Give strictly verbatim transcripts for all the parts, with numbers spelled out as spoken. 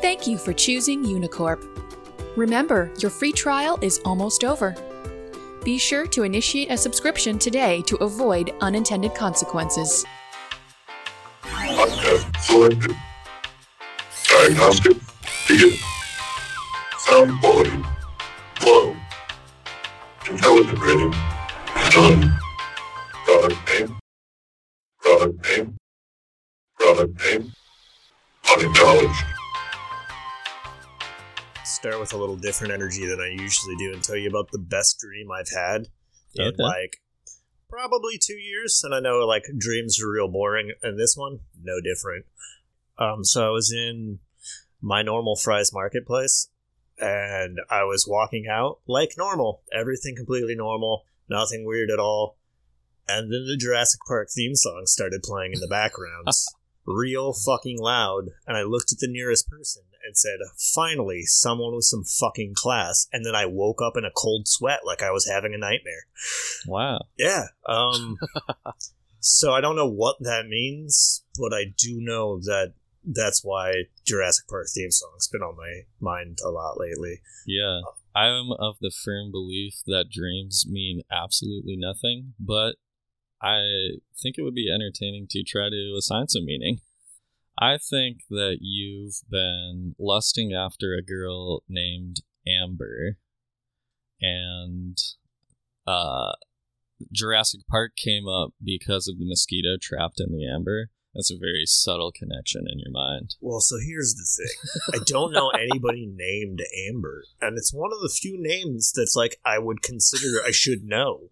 Thank you for choosing Unicorp. Remember, your free trial is almost over. Be sure to initiate a subscription today to avoid unintended consequences. Podcast selected. Diagnostic begin. Sound quality low. Intelligent rating done. Product name. Product name. Product name. Unacknowledged. Start with a little different energy than I usually do and tell you about the best dream I've had okay. in like probably two years. And I know like dreams are real boring, and this one no different. Um, so I was in my normal Fry's Marketplace, and I was walking out like normal, everything completely normal, nothing weird at all. And then the Jurassic Park theme song started playing in the background, real fucking loud. And I looked at the nearest person and said, finally, someone with some fucking class. And then I woke up in a cold sweat like I was having a nightmare. Wow. Yeah. Um, so I don't know what that means, but I do know that that's why Jurassic Park theme song's been on my mind a lot lately. Yeah. I'm of the firm belief that dreams mean absolutely nothing, but I think it would be entertaining to try to assign some meaning. I think that you've been lusting after a girl named Amber, and uh, Jurassic Park came up because of the mosquito trapped in the amber. That's a very subtle connection in your mind. Well, so here's the thing. I don't know anybody named Amber, and it's one of the few names that's like I would consider I should know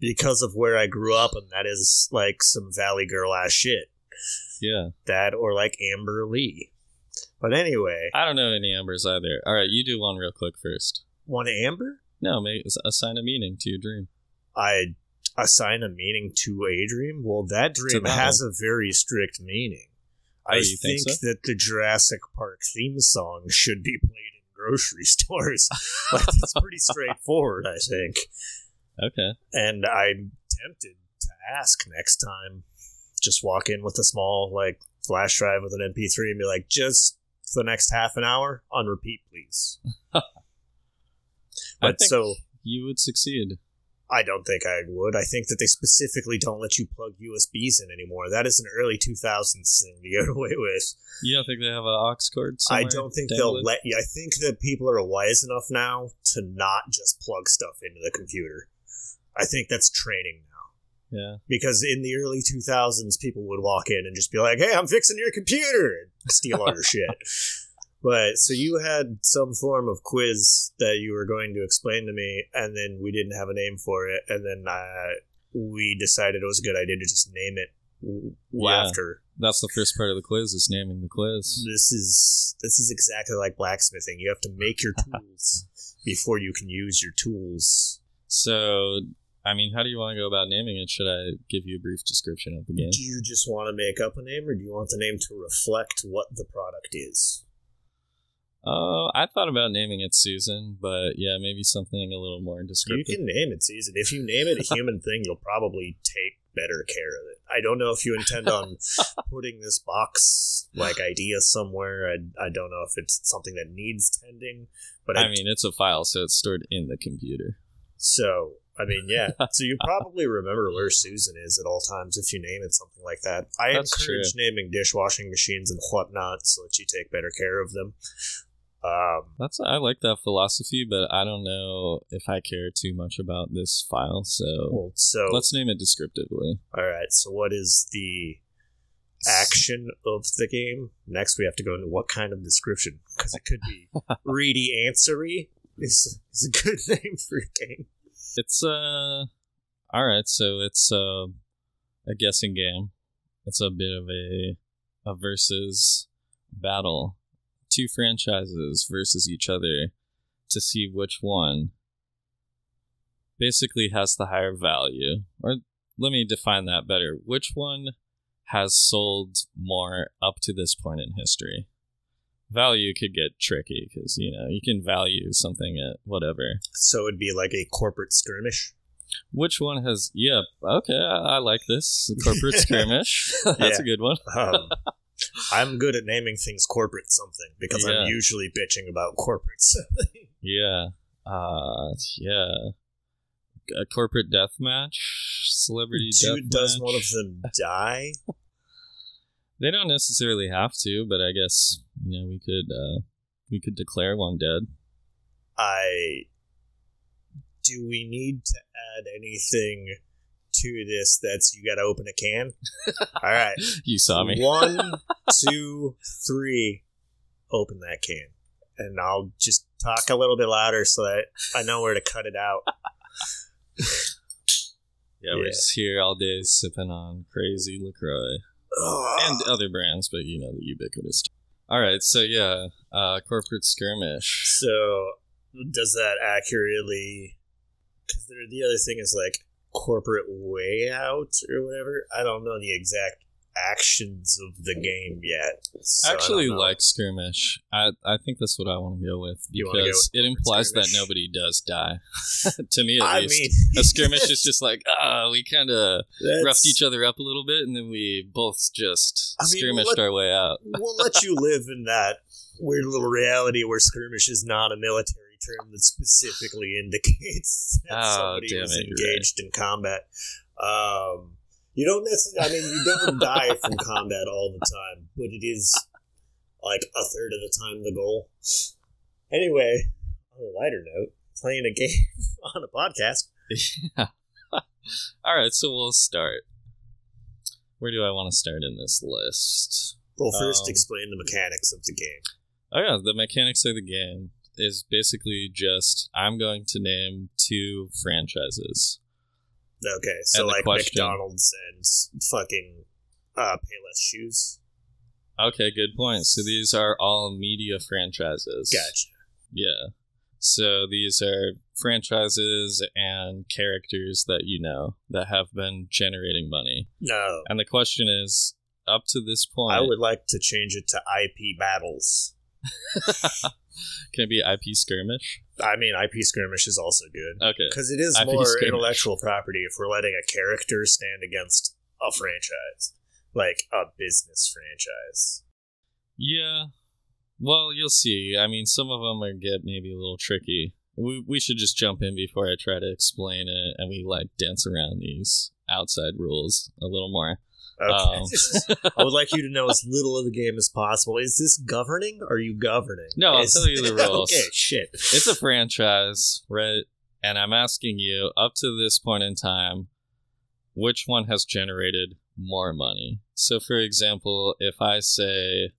because of where I grew up, and that is like some Valley Girl ass shit. Yeah. That or like Amber Lee. But anyway. I don't know any Ambers either. All right, you do one real quick first. One Amber? No, maybe assign a meaning to your dream. I assign a meaning to a dream? Well, that dream has a very strict meaning. Oh, I think, think so? that the Jurassic Park theme song should be played in grocery stores. Like, it's pretty straightforward, I think. Okay. And I'm tempted to ask next time. Just walk in with a small like flash drive with an M P three and be like, just for the next half an hour on repeat, please. But I think so you would succeed. I don't think I would. I think that they specifically don't let you plug U S Bs in anymore. That is an early two thousands thing to get away with. You don't think they have an aux cord somewhere? I don't think they'll it? let you. I think that people are wise enough now to not just plug stuff into the computer. I think that's training now. Yeah, because in the early two thousands, people would walk in and just be like, hey, I'm fixing your computer, and steal all your shit. But so you had some form of quiz that you were going to explain to me, and then we didn't have a name for it. And then uh, we decided it was a good idea to just name it yeah, after. That's the first part of the quiz, is naming the quiz. This is, this is exactly like blacksmithing. You have to make your tools before you can use your tools. So... I mean, how do you want to go about naming it? Should I give you a brief description of the game? Do you just want to make up a name, or do you want the name to reflect what the product is? Uh, I thought about naming it Susan, but yeah, maybe something a little more descriptive. You can name it Susan. If you name it a human thing, you'll probably take better care of it. I don't know if you intend on putting this box like idea somewhere. I, I don't know if it's something that needs tending. But I, I mean, it's a file, so it's stored in the computer. So... I mean, yeah. So you probably remember where Susan is at all times if you name it something like that. I That's encourage true. naming dishwashing machines and whatnot so that you take better care of them. Um, That's I like that philosophy, but I don't know if I care too much about this file. So, well, so let's name it descriptively. All right. So what is the action of the game? Next, we have to go into what kind of description, because it could be reedy answery. Is is a good name for a game. It's, uh, alright, so it's, uh, a guessing game. It's a bit of a, a versus battle. Two franchises versus each other to see which one basically has the higher value. Or, let me define that better. Which one has sold more up to this point in history? Value could get tricky because, you know, you can value something at whatever. So it'd be like a corporate skirmish? Which one has... Yeah, okay, I, I like this. Corporate skirmish. That's yeah. a good one. um, I'm good at naming things corporate something because yeah. I'm usually bitching about corporate something. Yeah. Uh, yeah. A corporate death match? Celebrity death match? Dude, does one of them die? They don't necessarily have to, but I guess, you know, we could uh, we could declare one dead. I... Do we need to add anything to this that's you gotta open a can? All right. You saw me. One, two, three. Open that can. And I'll just talk a little bit louder so that I know where to cut it out. Yeah, we're yeah. just here all day sipping on crazy LaCroix. Ugh. And other brands, but you know, the ubiquitous. All right, so yeah, uh, corporate skirmish. So does that accurately... Because the other thing is like corporate way out or whatever. I don't know the exact actions of the game yet. So I actually like skirmish. I, I think that's what I want to go with because go with it implies skirmish. That nobody does die. To me, at I least. Mean, a skirmish is just like, ah, uh, we kind of roughed each other up a little bit and then we both just I mean, skirmished we'll let, our way out. We'll let you live in that weird little reality where skirmish is not a military term that specifically indicates that oh, somebody was it, engaged right. in combat. Um, you don't necessarily, I mean, you don't die from combat all the time, but it is like a third of the time the goal. Anyway, on a lighter note, playing a game on a podcast. Yeah. All right, so we'll start. Where do I want to start in this list? Well, first um, explain the mechanics of the game. Oh, yeah, the mechanics of the game. Is basically just I'm going to name two franchises. Okay, so like question, McDonald's and fucking uh, Payless Shoes. Okay, good point. So these are all media franchises. Gotcha. Yeah. So these are franchises and characters that you know that have been generating money. No. And the question is, up to this point, I would like to change it to I P battles. Can it be I P skirmish? I mean, I P skirmish is also good. Okay. Because it is I P more skirmish. Intellectual property if we're letting a character stand against a franchise. Like a business franchise. Yeah. Well, you'll see. I mean, some of them are get maybe a little tricky. We, we should just jump in before I try to explain it and we like dance around these outside rules a little more. Okay. Um. I would like you to know as little of the game as possible. Is this governing? Or are you governing? No, I'll Is... tell you the rules. Okay, shit. It's a franchise, right? And I'm asking you, up to this point in time, which one has generated more money? So, for example, if I say,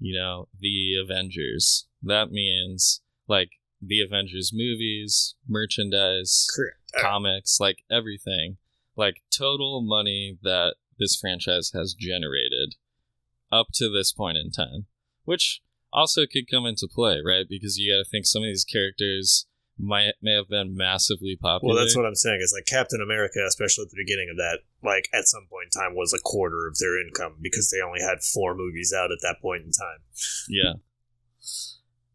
you know, the Avengers, that means, like, the Avengers movies, merchandise, Correct. Comics, like, everything. Like, total money that this franchise has generated up to this point in time, which also could come into play, right? Because you got to think some of these characters might may have been massively popular. Well, that's what I'm saying. It's like Captain America, especially at the beginning of that, like at some point in time was a quarter of their income because they only had four movies out at that point in time. Yeah.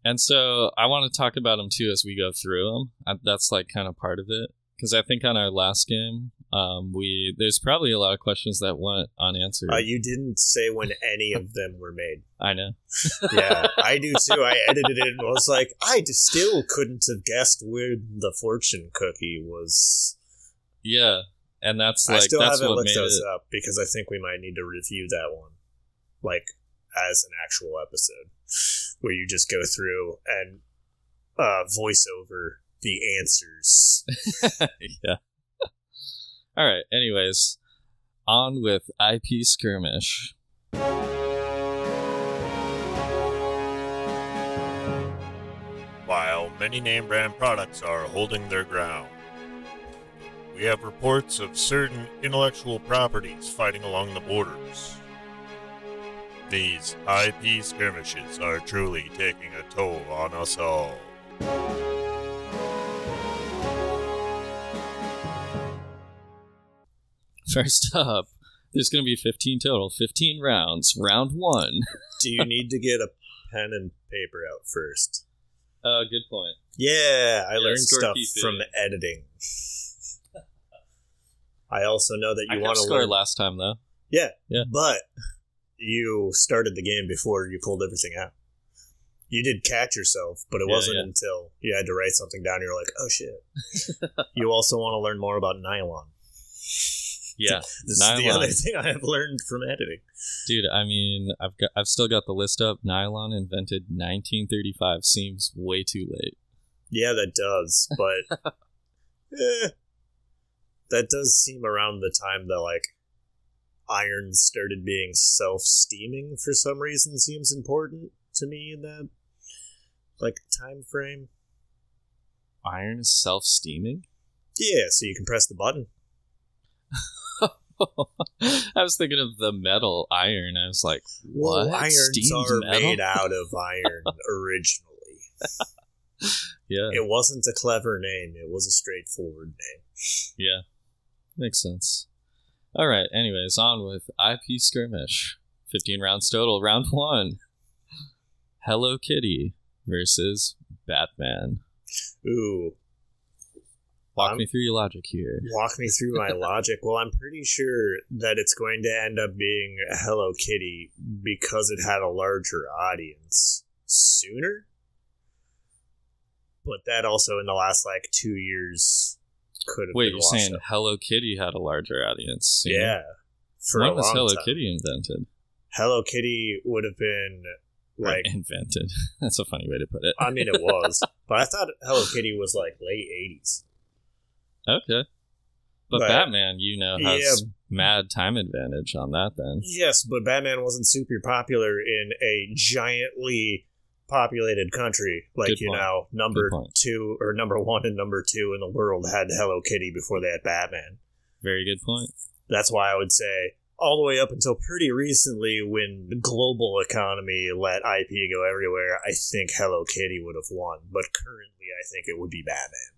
And so I want to talk about them too as we go through them. That's like kind of part of it. Because I think on our last game, um, we there's probably a lot of questions that went unanswered. Uh, you didn't say when any of them were made. I know. Yeah, I do too. I edited it and was like, I still couldn't have guessed where the fortune cookie was. Yeah, and that's like I still that's haven't what looked those it. Up because I think we might need to review that one, like as an actual episode where you just go through and uh, voice over. The answers. Yeah. All right. Anyways, on with I P skirmish. While many name brand products are holding their ground, we have reports of certain intellectual properties fighting along the borders. These I P skirmishes are truly taking a toll on us all. First up, there's going to be fifteen total, fifteen rounds. Round one. Do you need to get a pen and paper out first? Uh, good point. Yeah, I yeah, learned stuff keeping. From editing. I also know that you want to learn... I scored last time, though. Yeah, yeah, but you started the game before you pulled everything out. You did catch yourself, but it yeah, wasn't yeah. until you had to write something down. You're like, oh shit. You also want to learn more about nylon. Yeah, this nylon. Is the other thing I have learned from editing. Dude, I mean, I've got, I've still got the list up. Nylon invented nineteen thirty-five seems way too late. Yeah, that does, but eh, that does seem around the time that like iron started being self-steaming for some reason. Seems important to me in that like time frame. Iron is self-steaming? Yeah, so you can press the button. I was thinking of the metal iron. I was like, what? Well, irons Steamed are metal? Made out of iron originally. Yeah. It wasn't a clever name. It was a straightforward name. Yeah. Makes sense. All right. Anyways, on with I P Skirmish. fifteen rounds total. Round one. Hello Kitty versus Batman. Ooh. Walk I'm, me through your logic here. Walk me through my logic. Well, I'm pretty sure that it's going to end up being Hello Kitty because it had a larger audience sooner. But that also in the last, like, two years could have Wait, been Wait, you're saying up. Hello Kitty had a larger audience? Sooner? Yeah. For when a was long Hello time. Kitty invented? Hello Kitty would have been... Like invented. That's a funny way to put it. I mean, it was. But I thought Hello Kitty was, like, late eighties. Okay. But, but Batman, you know, has yeah, mad time advantage on that then. Yes, but Batman wasn't super popular in a giantly populated country. Like, Good you point. know, number two or number one and number two in the world had Hello Kitty before they had Batman. Very good point. That's why I would say all the way up until pretty recently when the global economy let I P go everywhere, I think Hello Kitty would have won. But currently, I think it would be Batman.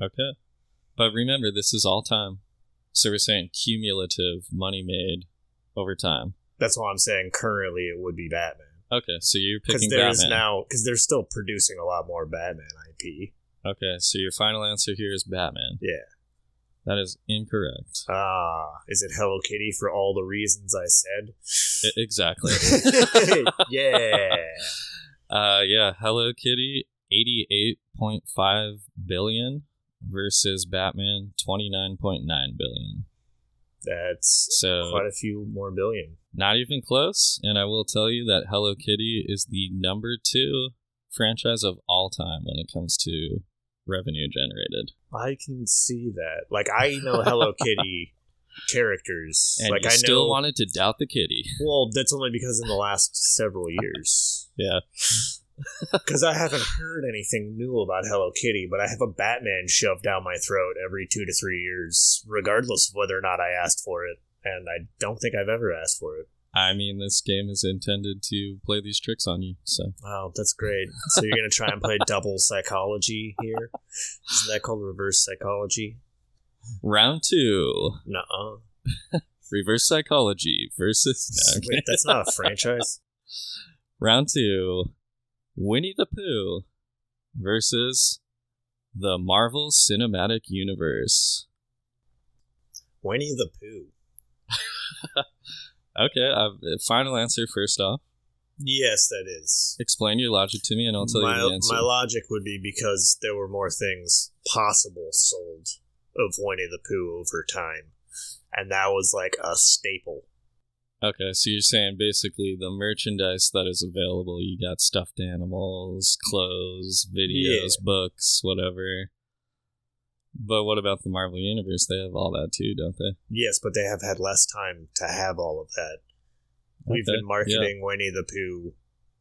Okay. But remember, this is all time. So we're saying cumulative money made over time. That's why I'm saying currently it would be Batman. Okay, so you're picking Batman. now Because they're still producing a lot more Batman I P. Okay, so your final answer here is Batman. Yeah. That is incorrect. Ah, is it Hello Kitty for all the reasons I said? I- exactly. Yeah. Uh, yeah, Hello Kitty, eighty-eight point five billion dollars. Versus Batman, twenty-nine point nine billion. That's so quite a few more billion. Not even close. And I will tell you that Hello Kitty is the number two franchise of all time when it comes to revenue generated. I can see that. Like, I know Hello Kitty characters. And like, you I still know... wanted to doubt the kitty. Well, that's only because in the last several years. Yeah. Because I haven't heard anything new about Hello Kitty, but I have a Batman shoved down my throat every two to three years, regardless of whether or not I asked for it, and I don't think I've ever asked for it. I mean, this game is intended to play these tricks on you, so... Wow, that's great. So you're going to try and play double psychology here? Isn't that called reverse psychology? Round two. Nuh-uh. Reverse psychology versus... No, okay. Wait, that's not a franchise? Round two. Winnie the Pooh versus the Marvel Cinematic Universe. Winnie the Pooh. Okay, I've, final answer first off. Yes, that is. Explain your logic to me and I'll tell my, you the answer. My logic would be because there were more things possible sold of Winnie the Pooh over time. And that was like a staple. Okay, so you're saying basically the merchandise that is available, you got stuffed animals, clothes, videos, yeah. books, whatever. But what about the Marvel Universe? They have all that too, don't they? Yes, but they have had less time to have all of that. Okay. We've been marketing yeah. Winnie the Pooh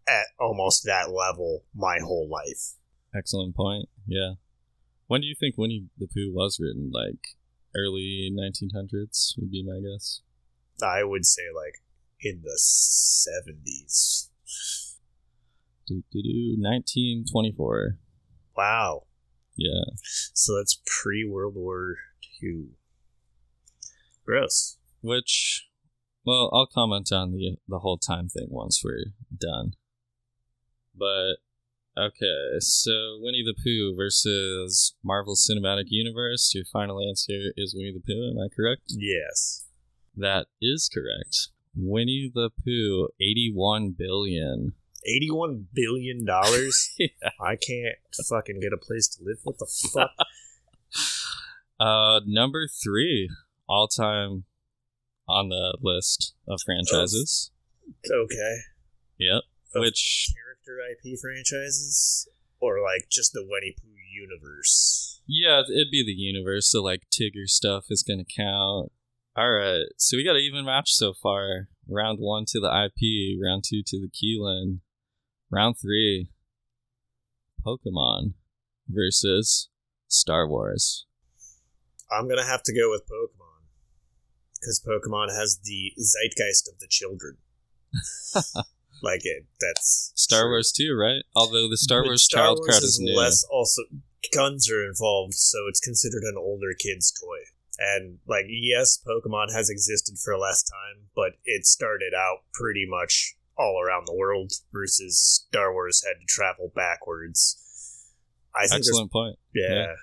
at almost that level my whole life. Excellent point, yeah. When do you think Winnie the Pooh was written? Like early nineteen hundreds would be my guess. I would say, like, in the seventies. Do, do, do. nineteen twenty-four. Wow. Yeah. So that's pre-World War Two. Gross. Which, well, I'll comment on the, the whole time thing once we're done. But, okay, so Winnie the Pooh versus Marvel Cinematic Universe. Your final answer is Winnie the Pooh, am I correct? Yes. That is correct. Winnie the Pooh, eighty-one billion dollars. eighty-one billion dollars? Yeah. I can't fucking get a place to live. What the fuck? uh, number three all time on the list of franchises. Oh, okay. Yep. Of Which character I P franchises, or like just the Winnie Pooh universe? Yeah, it'd be the universe. So like Tigger stuff is gonna count. All right, so we got an even match so far. Round one to the I P, round two to the Keelan, round three, Pokemon versus Star Wars. I'm gonna have to go with Pokemon because Pokemon has the zeitgeist of the children. Like it, that's Star true. Wars too, right? Although the Star but Wars Star child Wars crowd is, is new. Less also guns are involved, so it's considered an older kid's toy. And like, yes, Pokemon has existed for less time, but it started out pretty much all around the world. Versus Star Wars had to travel backwards. I think excellent point. Yeah, yeah,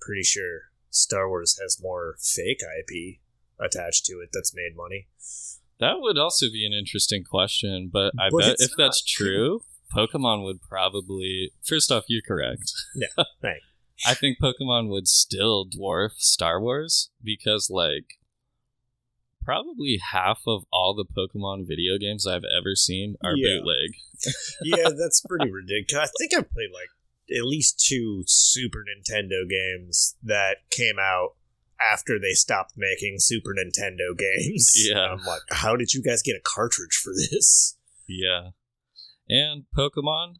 pretty sure Star Wars has more fake I P attached to it that's made money. That would also be an interesting question, but I but bet if not. That's true, Pokemon would probably... First off, you're correct. Yeah, right. I think Pokemon would still dwarf Star Wars because, like, probably half of all the Pokemon video games I've ever seen are yeah. bootleg. Yeah, that's pretty ridiculous. I think I've played, like, at least two Super Nintendo games that came out after they stopped making Super Nintendo games. Yeah. I'm like, how did you guys get a cartridge for this? Yeah. And Pokemon,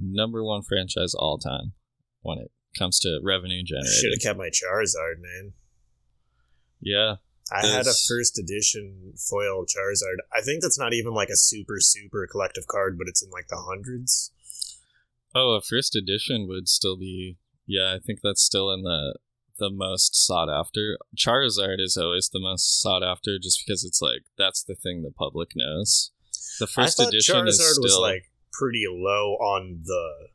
number one franchise all time when it comes to revenue generated. Should have kept my Charizard, man. Yeah. I had a first edition foil Charizard. I think that's not even like a super, super collective card, but it's in like the hundreds. Oh, a first edition would still be... Yeah, I think that's still in the... the most sought after. Charizard is always the most sought after just because it's like that's the thing the public knows. The first I edition Charizard is still was like pretty low on the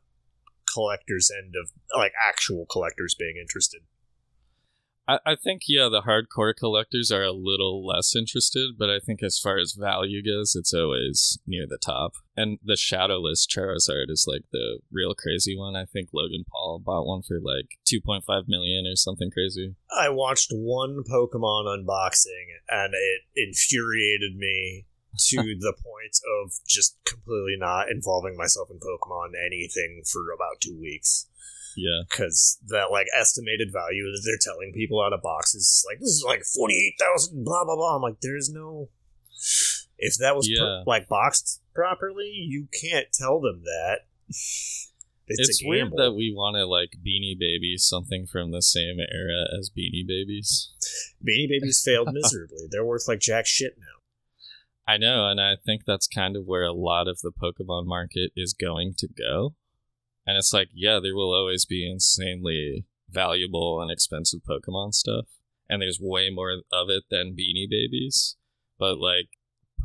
collector's end of like actual collectors being interested. I, I think yeah, the hardcore collectors are a little less interested, but I think as far as value goes, it's always near the top. And the shadowless Charizard is like the real crazy one. I think Logan Paul bought one for like two point five million dollars or something crazy. I watched one Pokemon unboxing and it infuriated me to the point of just completely not involving myself in Pokemon anything for about two weeks. Yeah. Because that, like, estimated value that they're telling people out of boxes, like, this is like forty-eight thousand, blah, blah, blah. I'm like, there's no... If that was, yeah. per- like, boxed properly, you can't tell them that. It's, it's weird that we want to, like, Beanie Babies something from the same era as Beanie Babies. Beanie Babies failed miserably. They're worth, like, jack shit now. I know, and I think that's kind of where a lot of the Pokemon market is going to go. And it's like, yeah, there will always be insanely valuable and expensive Pokemon stuff. And there's way more of it than Beanie Babies. But, like,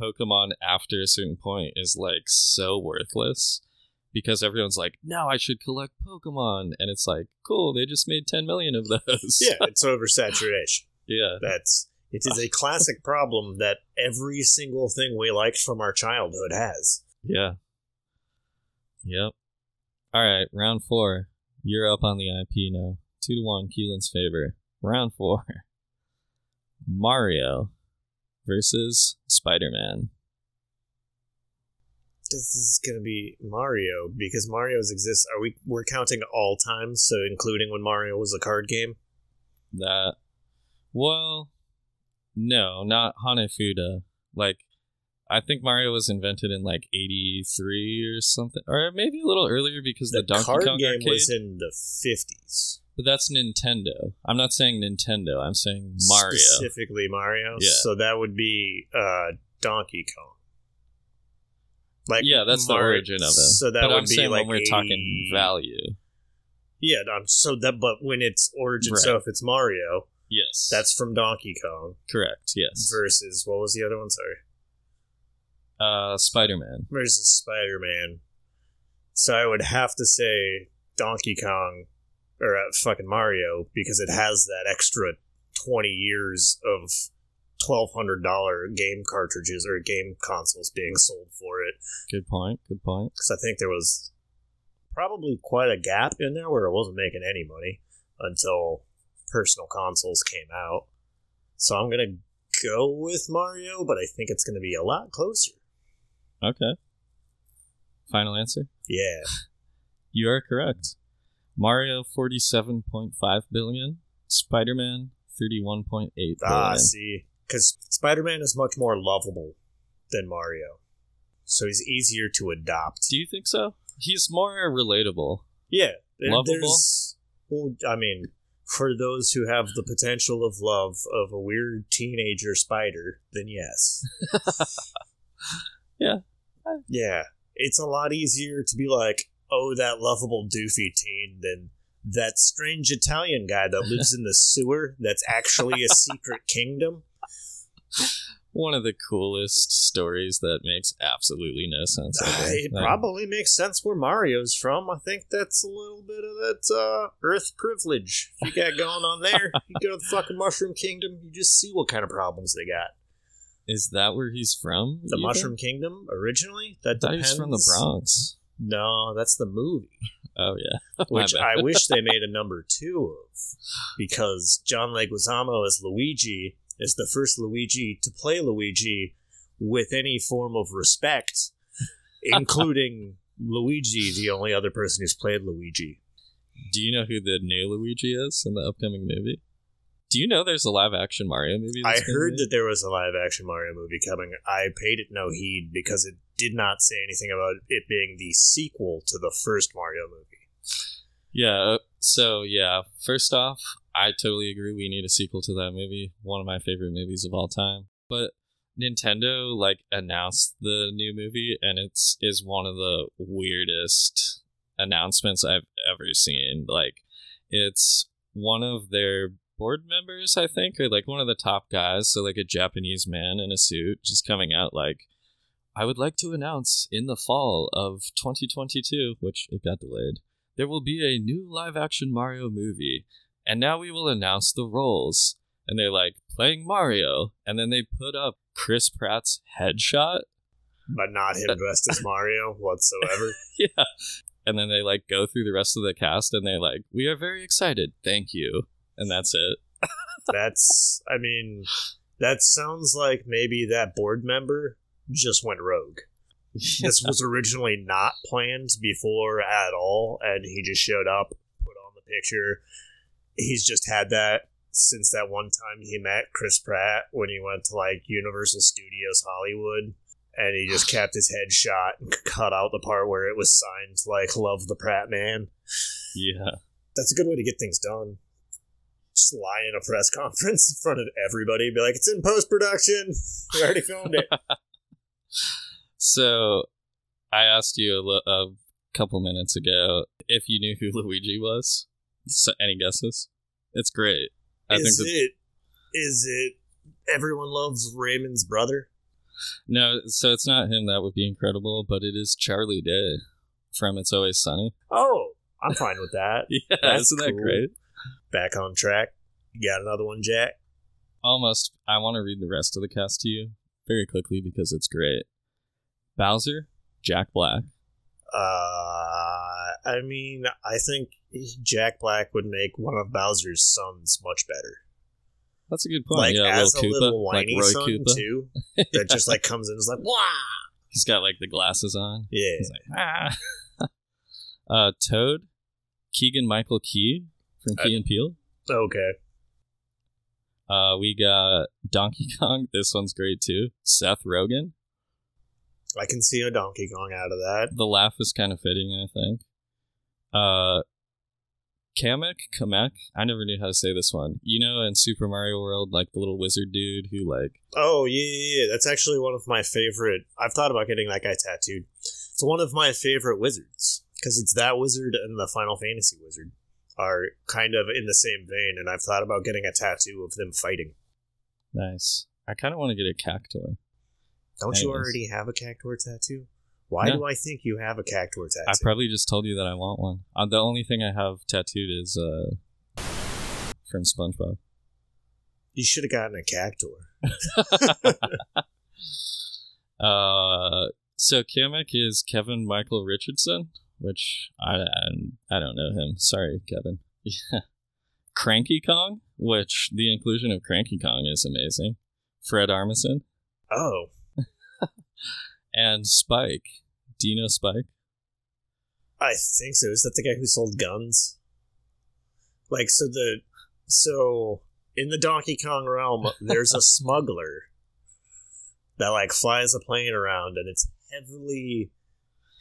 Pokemon after a certain point is, like, so worthless. Because everyone's like, no, I should collect Pokemon. And it's like, cool, they just made ten million of those. Yeah, it's oversaturation. Yeah. That's it is a classic problem that every single thing we liked from our childhood has. Yeah. Yep. All right, round four. You're up on the I P now. Two to one, Keelan's favor. Round four. Mario versus Spider-Man. This is going to be Mario, because Mario's exists. Are we, we're counting all time, so including when Mario was a card game? That, well, no, not Hanefuda. Like, I think Mario was invented in like eighty-three or something, or maybe a little earlier because the, the Donkey Kong arcade game was in the fifties. But that's Nintendo. I'm not saying Nintendo. I'm saying Mario. Specifically Mario. Yeah. So that would be uh, Donkey Kong. Like yeah, that's Mario, the origin of it. So that but would I'm be saying like when we're eighty... talking value. Yeah, so that but when it's origin, right. So if it's Mario, yes, that's from Donkey Kong. Correct. Yes. Versus what was the other one? Sorry. Uh, Spider-Man. Versus Spider-Man. So I would have to say Donkey Kong or uh, fucking Mario because it has that extra twenty years of twelve hundred dollars game cartridges or game consoles being sold for it. Good point, good point. Because I think there was probably quite a gap in there where it wasn't making any money until personal consoles came out. So I'm going to go with Mario, but I think it's going to be a lot closer. Okay. Final answer? Yeah. You are correct. Mario, forty-seven point five billion dollars. Spider-Man, thirty-one point eight billion dollars. Ah, see. Because Spider-Man is much more lovable than Mario. So he's easier to adopt. Do you think so? He's more relatable. Yeah. Lovable? Well, I mean, for those who have the potential of love of a weird teenager spider, then yes. Yeah. Yeah. It's a lot easier to be like, oh, that lovable doofy teen than that strange Italian guy that lives in the sewer that's actually a secret kingdom. One of the coolest stories that makes absolutely no sense. Uh, it um, probably makes sense where Mario's from. I think that's a little bit of that uh, Earth privilege you got going on there. You go to the fucking Mushroom Kingdom, you just see what kind of problems they got. Is that where he's from? The Mushroom think? Kingdom originally? That I thought he's from the Bronx. No, that's the movie. Oh, yeah. Which I wish they made a number two of, because John Leguizamo as Luigi is the first Luigi to play Luigi with any form of respect, including Luigi, the only other person who's played Luigi. Do you know who the new Luigi is in the upcoming movie? Do you know there's a live-action Mario movie? I heard that there was a live-action Mario movie coming. I paid it no heed because it did not say anything about it being the sequel to the first Mario movie. Yeah, so yeah, first off, I totally agree we need a sequel to that movie. One of my favorite movies of all time. But Nintendo, like, announced the new movie, and it's is one of the weirdest announcements I've ever seen. Like, it's one of their board members, I think, or like one of the top guys, so like a Japanese man in a suit just coming out like, I would like to announce in the fall of twenty twenty-two, which it got delayed, there will be a new live-action Mario movie, and now we will announce the roles. And they're like, playing Mario, and then they put up Chris Pratt's headshot. But not him dressed as Mario whatsoever. Yeah. And then they like go through the rest of the cast, and they're like, we are very excited, thank you. And that's it. That's, I mean, that sounds like maybe that board member just went rogue. Yeah. This was originally not planned before at all, and he just showed up, put on the picture. He's just had that since that one time he met Chris Pratt when he went to, like, Universal Studios Hollywood, and he just kept his head shot and cut out the part where it was signed, like, love the Pratt man. Yeah. That's a good way to get things done. Just lie in a press conference in front of everybody and be like, it's in post-production. We already filmed it. So I asked you a, lo- a couple minutes ago if you knew who Luigi was. So, any guesses? It's great. I is, think it, is it everyone loves Raymond's brother? No, so it's not him. That would be incredible. But it is Charlie Day from It's Always Sunny. Oh, I'm fine with that. Yeah, That's isn't cool. that great? Back on track. You got another one, Jack? Almost. I want to read the rest of the cast to you very quickly because it's great. Bowser, Jack Black. Uh, I mean, I think Jack Black would make one of Bowser's sons much better. That's a good point. Like, yeah, as little Koopa, a little whiny like son, Koopa. Too, that yeah. just, like, comes in and is like, wah! He's got, like, the glasses on. Yeah. He's like, ah! uh, Toad, Keegan-Michael Key. From Key and Peele. Okay. Uh, we got Donkey Kong. This one's great, too. Seth Rogen. I can see a Donkey Kong out of that. The laugh is kind of fitting, I think. Uh, Kamek? Kamek? I never knew how to say this one. You know, in Super Mario World, like, the little wizard dude who, like... Oh, yeah, yeah, yeah. That's actually one of my favorite... I've thought about getting that guy tattooed. It's one of my favorite wizards. Because it's that wizard and the Final Fantasy wizard. Are kind of in the same vein, and I've thought about getting a tattoo of them fighting. Nice. I kind of want to get a Cactuar. Don't Anyways. You already have a Cactuar tattoo? Why no. do I think you have a Cactuar tattoo? I probably just told you that I want one. Uh, the only thing I have tattooed is uh, from SpongeBob. You should have gotten a Cactuar. uh, so Kamek is Kevin Michael Richardson, which I, I I don't know him. Sorry, Kevin. Yeah. Cranky Kong, which the inclusion of Cranky Kong is amazing. Fred Armisen. Oh. And Spike. Do you know Spike? I think so. Is that the guy who sold guns? Like, so the... So... In the Donkey Kong realm, there's a smuggler that, like, flies a plane around, and it's heavily,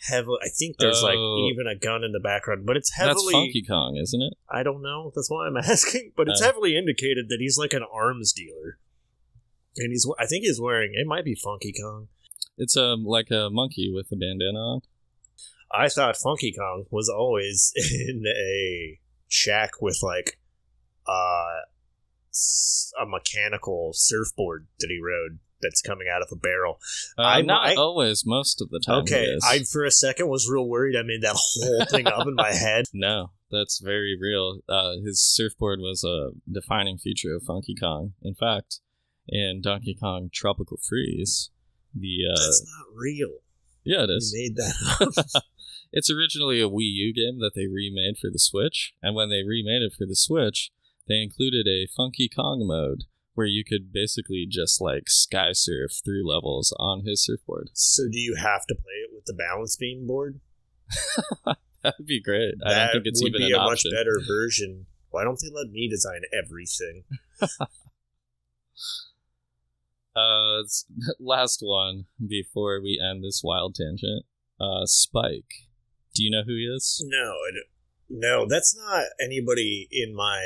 heavily... I think there's, oh. like, even a gun in the background, but it's heavily... That's Funky Kong, isn't it? I don't know. That's why I'm asking. But it's uh. heavily indicated that he's, like, an arms dealer. And he's... I think he's wearing... It might be Funky Kong. It's, um, like a monkey with a bandana on. I thought Funky Kong was always in a shack with, like, uh... a mechanical surfboard that he rode that's coming out of a barrel. Uh, I, not I, always, most of the time. Okay, I for a second was real worried I made that whole thing up in my head. No, that's very real. Uh, his surfboard was a defining feature of Funky Kong. In fact, in Donkey Kong Tropical Freeze, the... Uh, that's not real. Yeah, it is. You made that up. It's originally a Wii U game that they remade for the Switch, and when they remade it for the Switch, they included a Funky Kong mode where you could basically just, like, sky surf through levels on his surfboard. So do you have to play it with the balance beam board? That would be great. That I don't think it's even an option. That would be a much better version. Why don't they let me design everything? uh, last one before we end this wild tangent. Uh, Spike. Do you know who he is? No, I don't. No, that's not anybody in my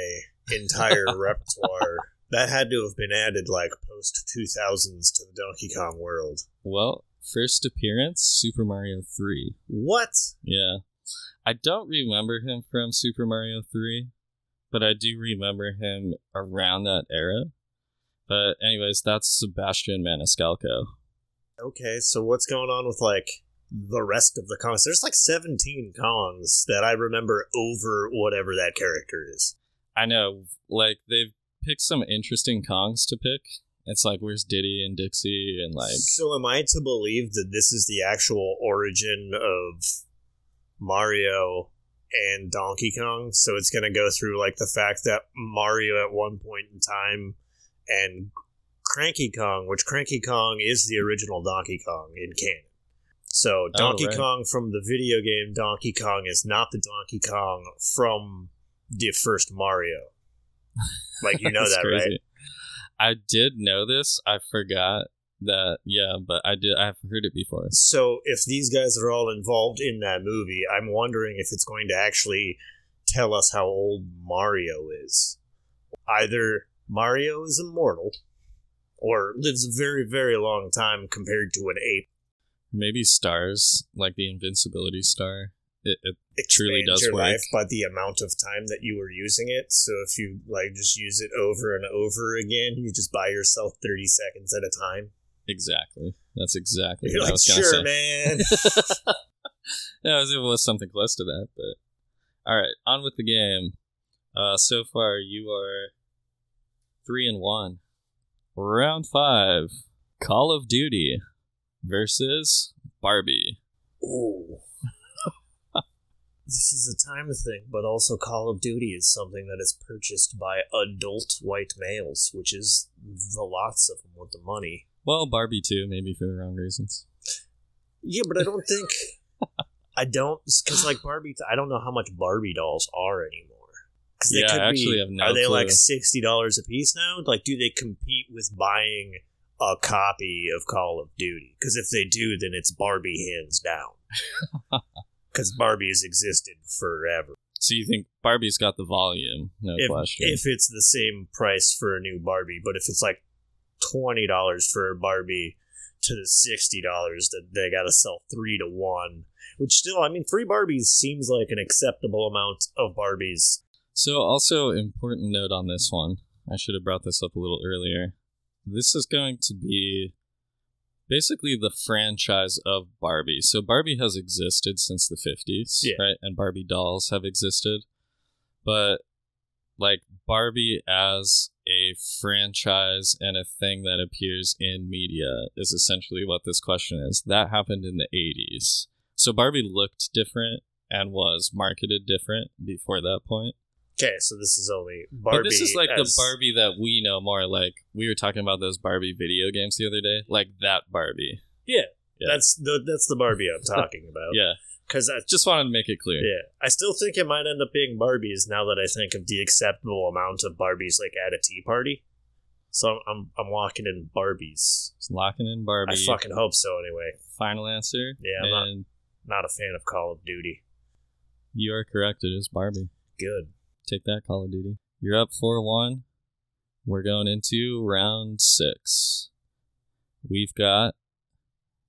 entire repertoire. That had to have been added, like, post two thousands to the Donkey Kong world. Well, first appearance, Super Mario three. What? Yeah. I don't remember him from Super Mario three, but I do remember him around that era. But anyways, that's Sebastian Maniscalco. Okay, so what's going on with, like... the rest of the Kongs? There's like seventeen Kongs that I remember over whatever that character is. I know, like, they've picked some interesting Kongs to pick. It's like, where's Diddy and Dixie and like... So am I to believe that this is the actual origin of Mario and Donkey Kong? So it's going to go through, like, the fact that Mario at one point in time and Cranky Kong, which Cranky Kong is the original Donkey Kong in canon. So Donkey oh, right. Kong from the video game Donkey Kong is not the Donkey Kong from the first Mario. Like, you know that, crazy. Right? I did know this. I forgot that. Yeah, but I did. I've heard it before. So if these guys are all involved in that movie, I'm wondering if it's going to actually tell us how old Mario is. Either Mario is immortal or lives a very, very long time compared to an ape. Maybe stars, like the invincibility star, it, it truly does your work. Life by the amount of time that you were using it. So if you, like, just use it over and over again, you just buy yourself thirty seconds at a time. Exactly. That's exactly You're what like, I was going to sure, say. Sure, man. No, it was something close to that. But all right, on with the game. Uh, so far, you are three and one. Round five, Call of Duty versus Barbie. Ooh. This is a time thing, but also Call of Duty is something that is purchased by adult white males, which is the lots of them with the money. Well, Barbie too, maybe for the wrong reasons. Yeah, but I don't think... I don't... Because, like, Barbie... I don't know how much Barbie dolls are anymore. They yeah, could I actually be, have no Are clue. They, like, sixty dollars a piece now? Like, do they compete with buying a copy of Call of Duty? Because if they do, then it's Barbie hands down. Because Barbie has existed forever. So you think Barbie's got the volume? No if, question. If it's the same price for a new Barbie, but if it's like twenty dollars for a Barbie to the sixty dollars that they got to sell three to one, which still, I mean, three Barbies seems like an acceptable amount of Barbies. So also important note on this one. I should have brought this up a little earlier. This is going to be basically the franchise of Barbie. So Barbie has existed since the fifties, yeah. Right? And Barbie dolls have existed. But like Barbie as a franchise and a thing that appears in media is essentially what this question is. That happened in the eighties. So Barbie looked different and was marketed different before that point. Okay, so this is only Barbie. But this is like as... the Barbie that we know more. Like, we were talking about those Barbie video games the other day. Like, that Barbie. Yeah, yeah. That's, the, that's the Barbie I'm talking about. Yeah. Because I just wanted to make it clear. Yeah. I still think it might end up being Barbies now that I think of the acceptable amount of Barbies, like, at a tea party. So I'm I'm, I'm locking in Barbies. Just locking in Barbie. I fucking hope so, anyway. Final answer? Yeah, I'm and... not, not a fan of Call of Duty. You are correct. It is Barbie. Good. Take that, Call of Duty. You're up four one. We're going into round six. We've got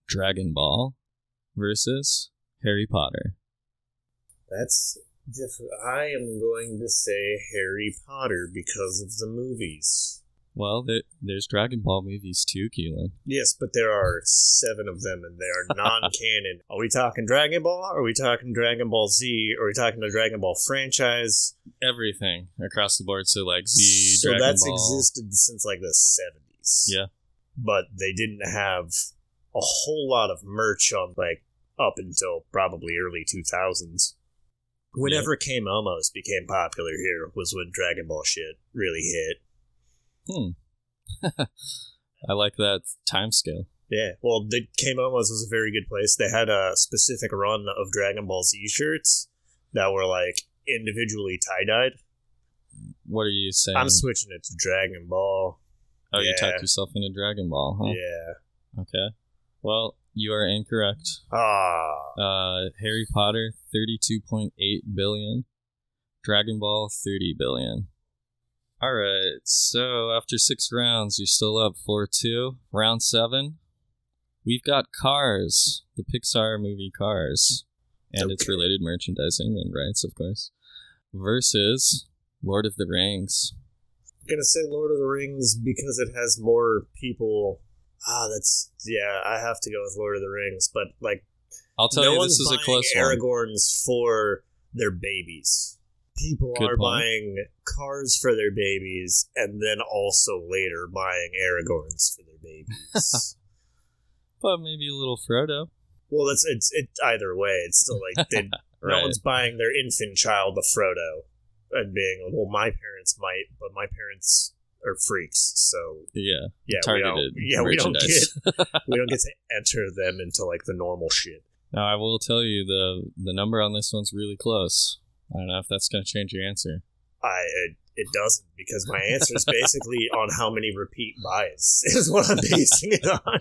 Dragon Ball versus Harry Potter. That's different. I am going to say Harry Potter because of the movies. Well, there, there's Dragon Ball movies too, Keelan. Yes, but there are seven of them, and they are non-canon. Are we talking Dragon Ball? Are we talking Dragon Ball Z? Are we talking the Dragon Ball franchise? Everything across the board, so like Z, so Dragon Ball. So that's existed since like the seventies. Yeah. But they didn't have a whole lot of merch on like up until probably early two thousands. Whenever yeah. K Momos became popular here was when Dragon Ball shit really hit. Hmm. I like that time scale. Yeah. Well, the K-Momos was a very good place. They had a specific run of Dragon Ball Z shirts that were like individually tie-dyed. What are you saying? I'm switching it to Dragon Ball. Oh, yeah. You talked yourself into Dragon Ball, huh? Yeah. Okay. Well, you are incorrect. Ah. Uh, Harry Potter, thirty-two point eight billion dollars. Dragon Ball, thirty billion dollars. All right, so after six rounds, you're still up four two. Round seven, we've got Cars, the Pixar movie Cars, and okay. its related merchandising and rights, of course, versus Lord of the Rings. I'm going to say Lord of the Rings because it has more people. Ah, that's, yeah, I have to go with Lord of the Rings, but, like, I'll tell no you, this is a close Aragorn's one. Aragorn's for their babies. People Good are point. Buying cars for their babies and then also later buying Aragorns for their babies. But maybe a little Frodo. Well, that's it's it either way. It's still like they, right. No one's buying their infant child a Frodo and being like, well, my parents might, but my parents are freaks, so yeah, yeah, targeted we don't, yeah, we don't get we don't get to enter them into like the normal shit. Now, I will tell you the the number on this one's really close. I don't know if that's going to change your answer. I it, it doesn't, because my answer is basically on how many repeat buys is what I'm basing it on.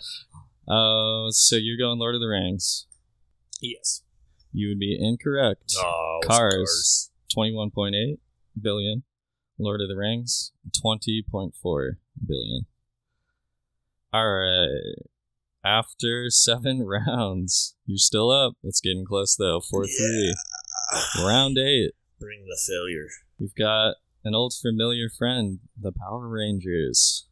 Oh, uh, so you're going Lord of the Rings. Yes. You would be incorrect. Oh, Cars, twenty-one point eight billion dollars. Lord of the Rings, twenty point four billion dollars. All right. After seven rounds, you're still up. It's getting close, though, four three. Yeah. Round eight. Bring the failure. We've got an old familiar friend, the Power Rangers,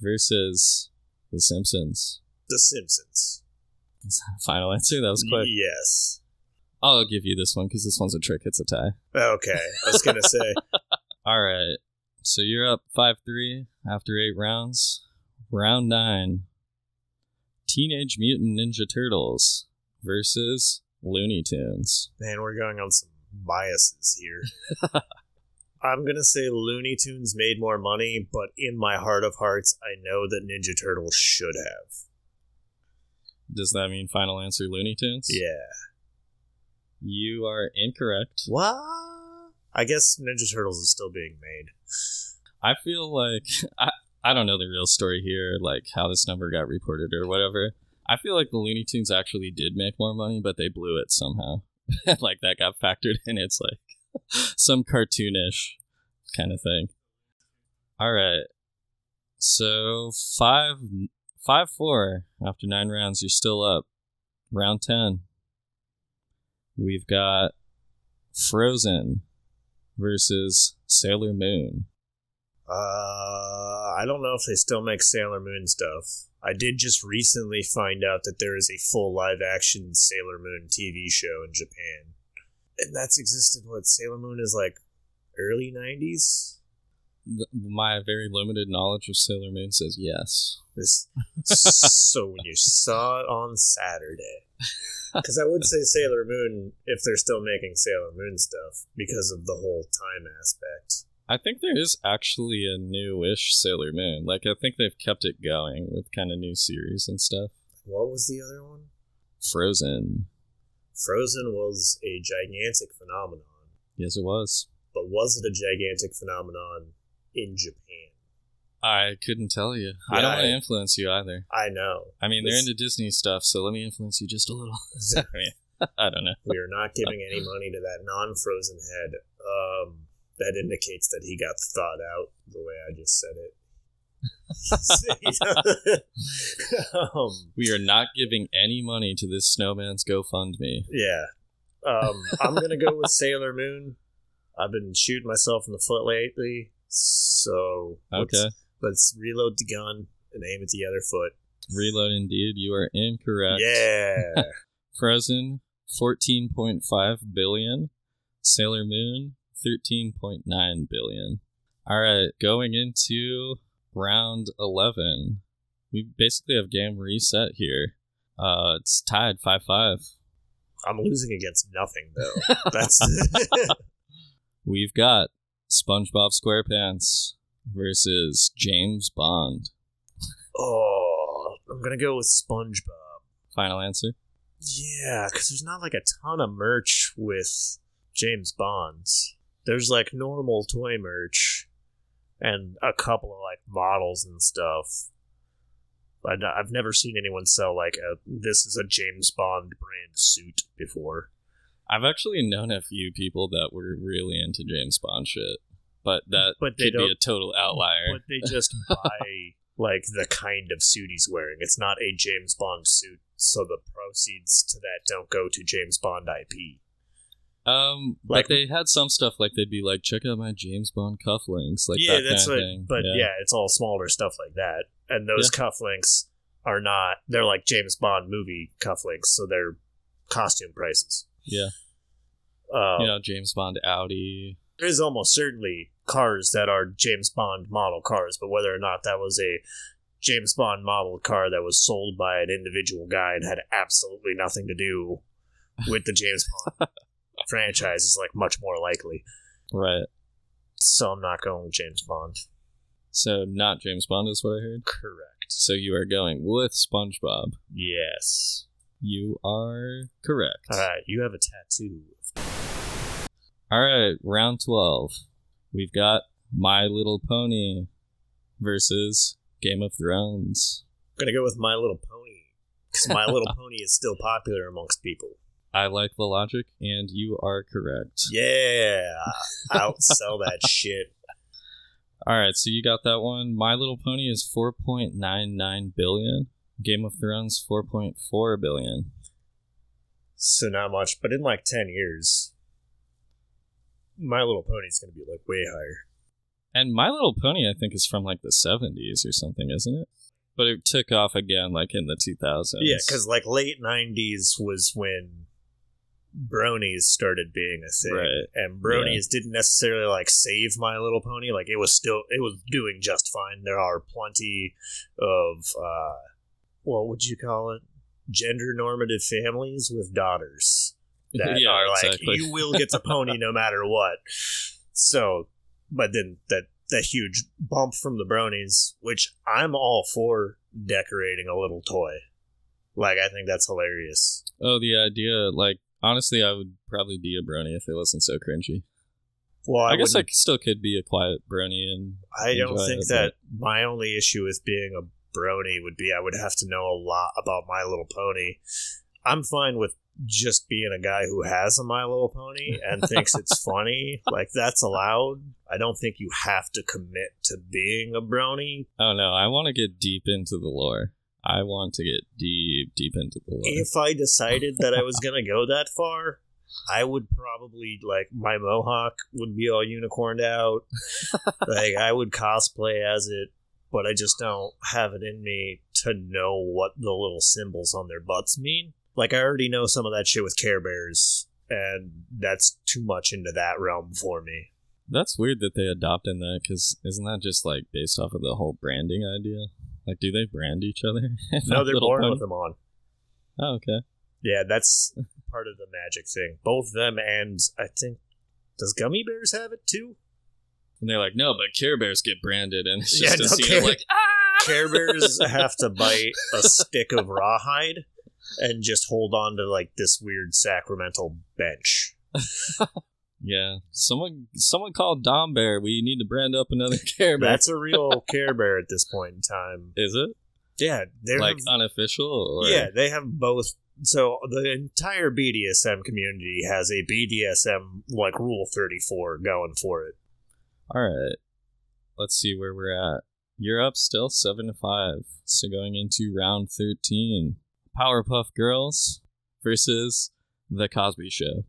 versus the Simpsons. The Simpsons. Is that a final answer? That was quick. Yes. I'll give you this one because this one's a trick. It's a tie. Okay. I was going to say. All right. So you're up five three after eight rounds. Round nine. Teenage Mutant Ninja Turtles versus Looney Tunes. Man, we're going on some biases here. I'm going to say Looney Tunes made more money, but in my heart of hearts, I know that Ninja Turtles should have. Does that mean final answer Looney Tunes? Yeah. You are incorrect. What? I guess Ninja Turtles is still being made. I feel like... I, I don't know the real story here, like how this number got reported or whatever. I feel like the Looney Tunes actually did make more money, but they blew it somehow. Like, that got factored in. It's like some cartoonish kind of thing. All right. So, five, five, four. After nine rounds, you're still up. Round ten. We've got Frozen versus Sailor Moon. Uh, I don't know if they still make Sailor Moon stuff. I did just recently find out that there is a full live-action Sailor Moon T V show in Japan. And that's existed, what, Sailor Moon is like early nineties? my very limited knowledge of Sailor Moon says yes. This, so when you saw it on Saturday, because I would say Sailor Moon, if they're still making Sailor Moon stuff, because of the whole time aspect. I think there is actually a new-ish Sailor Moon. Like, I think they've kept it going with kind of new series and stuff. What was the other one? Frozen. Frozen was a gigantic phenomenon. Yes, it was. But was it a gigantic phenomenon in Japan? I couldn't tell you. Yeah, I don't want to influence you either. I know. I mean, this... they're into Disney stuff, so let me influence you just a little. I mean, I don't know. We are not giving any money to that non-Frozen head. Um, that indicates that he got thought out the way I just said it. um, we are not giving any money to this snowman's GoFundMe. Yeah. Um, I'm going to go with Sailor Moon. I've been shooting myself in the foot lately, so okay. let's, let's reload the gun and aim at the other foot. Reload indeed. You are incorrect. Yeah. Frozen, fourteen point five billion. Sailor Moon, thirteen point nine billion. All right, going into round eleven. We basically have game reset here. Uh, it's tied five five. I'm losing against nothing, though. That's We've got SpongeBob SquarePants versus James Bond. Oh, I'm going to go with SpongeBob. Final answer? Yeah, because there's not like a ton of merch with James Bond. There's like normal toy merch and a couple of like models and stuff. But I've never seen anyone sell like a this is a James Bond brand suit before. I've actually known a few people that were really into James Bond shit, but that but they could be a total outlier. But they just buy like the kind of suit he's wearing. It's not a James Bond suit, so the proceeds to that don't go to James Bond I P. Um, like, but they had some stuff like they'd be like, check out my James Bond cufflinks, like yeah, that that's kind of what, thing. But yeah. yeah, it's all smaller stuff like that, and those yeah. cufflinks are not. They're like James Bond movie cufflinks, so they're costume prices. Yeah, um, you know, James Bond Audi. There is almost certainly cars that are James Bond model cars, but whether or not that was a James Bond model car that was sold by an individual guy and had absolutely nothing to do with the James Bond franchise is like much more likely. Right. So I'm not going with James Bond. So not James Bond is what I heard? Correct. So you are going with SpongeBob. Yes. You are correct. All right, you have a tattoo. All right, round twelve. We've got My Little Pony versus Game of Thrones. I'm going to go with My Little Pony, because My Little Pony is still popular amongst people. I like the logic, and you are correct. Yeah, outsell that shit. All right, so you got that one. My Little Pony is four point nine nine billion dollars. Game of Thrones, four point four billion dollars. So not much, but in like ten years, My Little Pony's going to be like way higher. And My Little Pony, I think, is from like the seventies or something, isn't it? But it took off again like in the two thousands. Yeah, because like late nineties was when bronies started being a thing. Right. And bronies yeah. didn't necessarily like save My Little Pony. Like it was still, it was doing just fine. There are plenty of... Uh, what would you call it? Gender normative families with daughters that yeah, are like, exactly. you will get the pony no matter what. So, but then that, that huge bump from the bronies, which I'm all for decorating a little toy. Like, I think that's hilarious. Oh, the idea, like, honestly, I would probably be a brony if it wasn't so cringy. Well, I, I guess I still could be a quiet brony. And I don't think it, that but... my only issue with being a brony would be I would have to know a lot about My Little Pony. I'm fine with just being a guy who has a My Little Pony and thinks it's funny. Like, that's allowed. I don't think you have to commit to being a brony. Oh, no. I want to get deep into the lore. I want to get deep, deep into the lore. If I decided that I was going to go that far, I would probably, like, my mohawk would be all unicorned out. Like, I would cosplay as it. But I just don't have it in me to know what the little symbols on their butts mean. Like, I already know some of that shit with Care Bears, and that's too much into that realm for me. That's weird that they adopt in that, because isn't that just like based off of the whole branding idea? Like, do they brand each other? No, they're born pony? With them on. Oh, okay. Yeah, that's part of the magic thing. Both them and, I think, does Gummy Bears have it too? And they're like, no, but Care Bears get branded, and it's just yeah, a scene care, of like, ah! Care Bears have to bite a stick of rawhide and just hold on to, like, this weird sacramental bench. Yeah, someone someone called Dom Bear. We need to brand up another Care Bear. That's a real Care Bear at this point in time. Is it? Yeah. They're like unofficial? Or? Yeah, they have both. So the entire B D S M community has a B D S M, like, Rule thirty-four going for it. All right. Let's see where we're at. You're up still seven to five. So going into round thirteen, Powerpuff Girls versus The Cosby Show.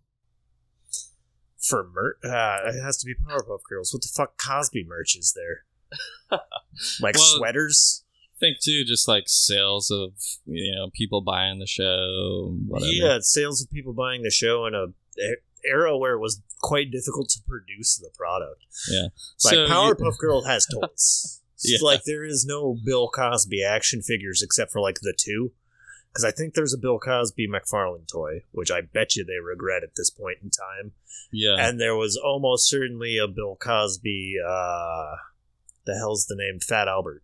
For merch, uh, it has to be Powerpuff Girls. What the fuck Cosby merch is there? Like well, sweaters? I think, too, just like sales of, you know, people buying the show, whatever. Yeah, sales of people buying the show in a era where it was quite difficult to produce the product. Yeah. Like, so Powerpuff you- Girl has toys. Yeah. Like, there is no Bill Cosby action figures except for, like, the two. Because I think there's a Bill Cosby McFarlane toy, which I bet you they regret at this point in time. Yeah. And there was almost certainly a Bill Cosby, uh, the hell's the name? Fat Albert.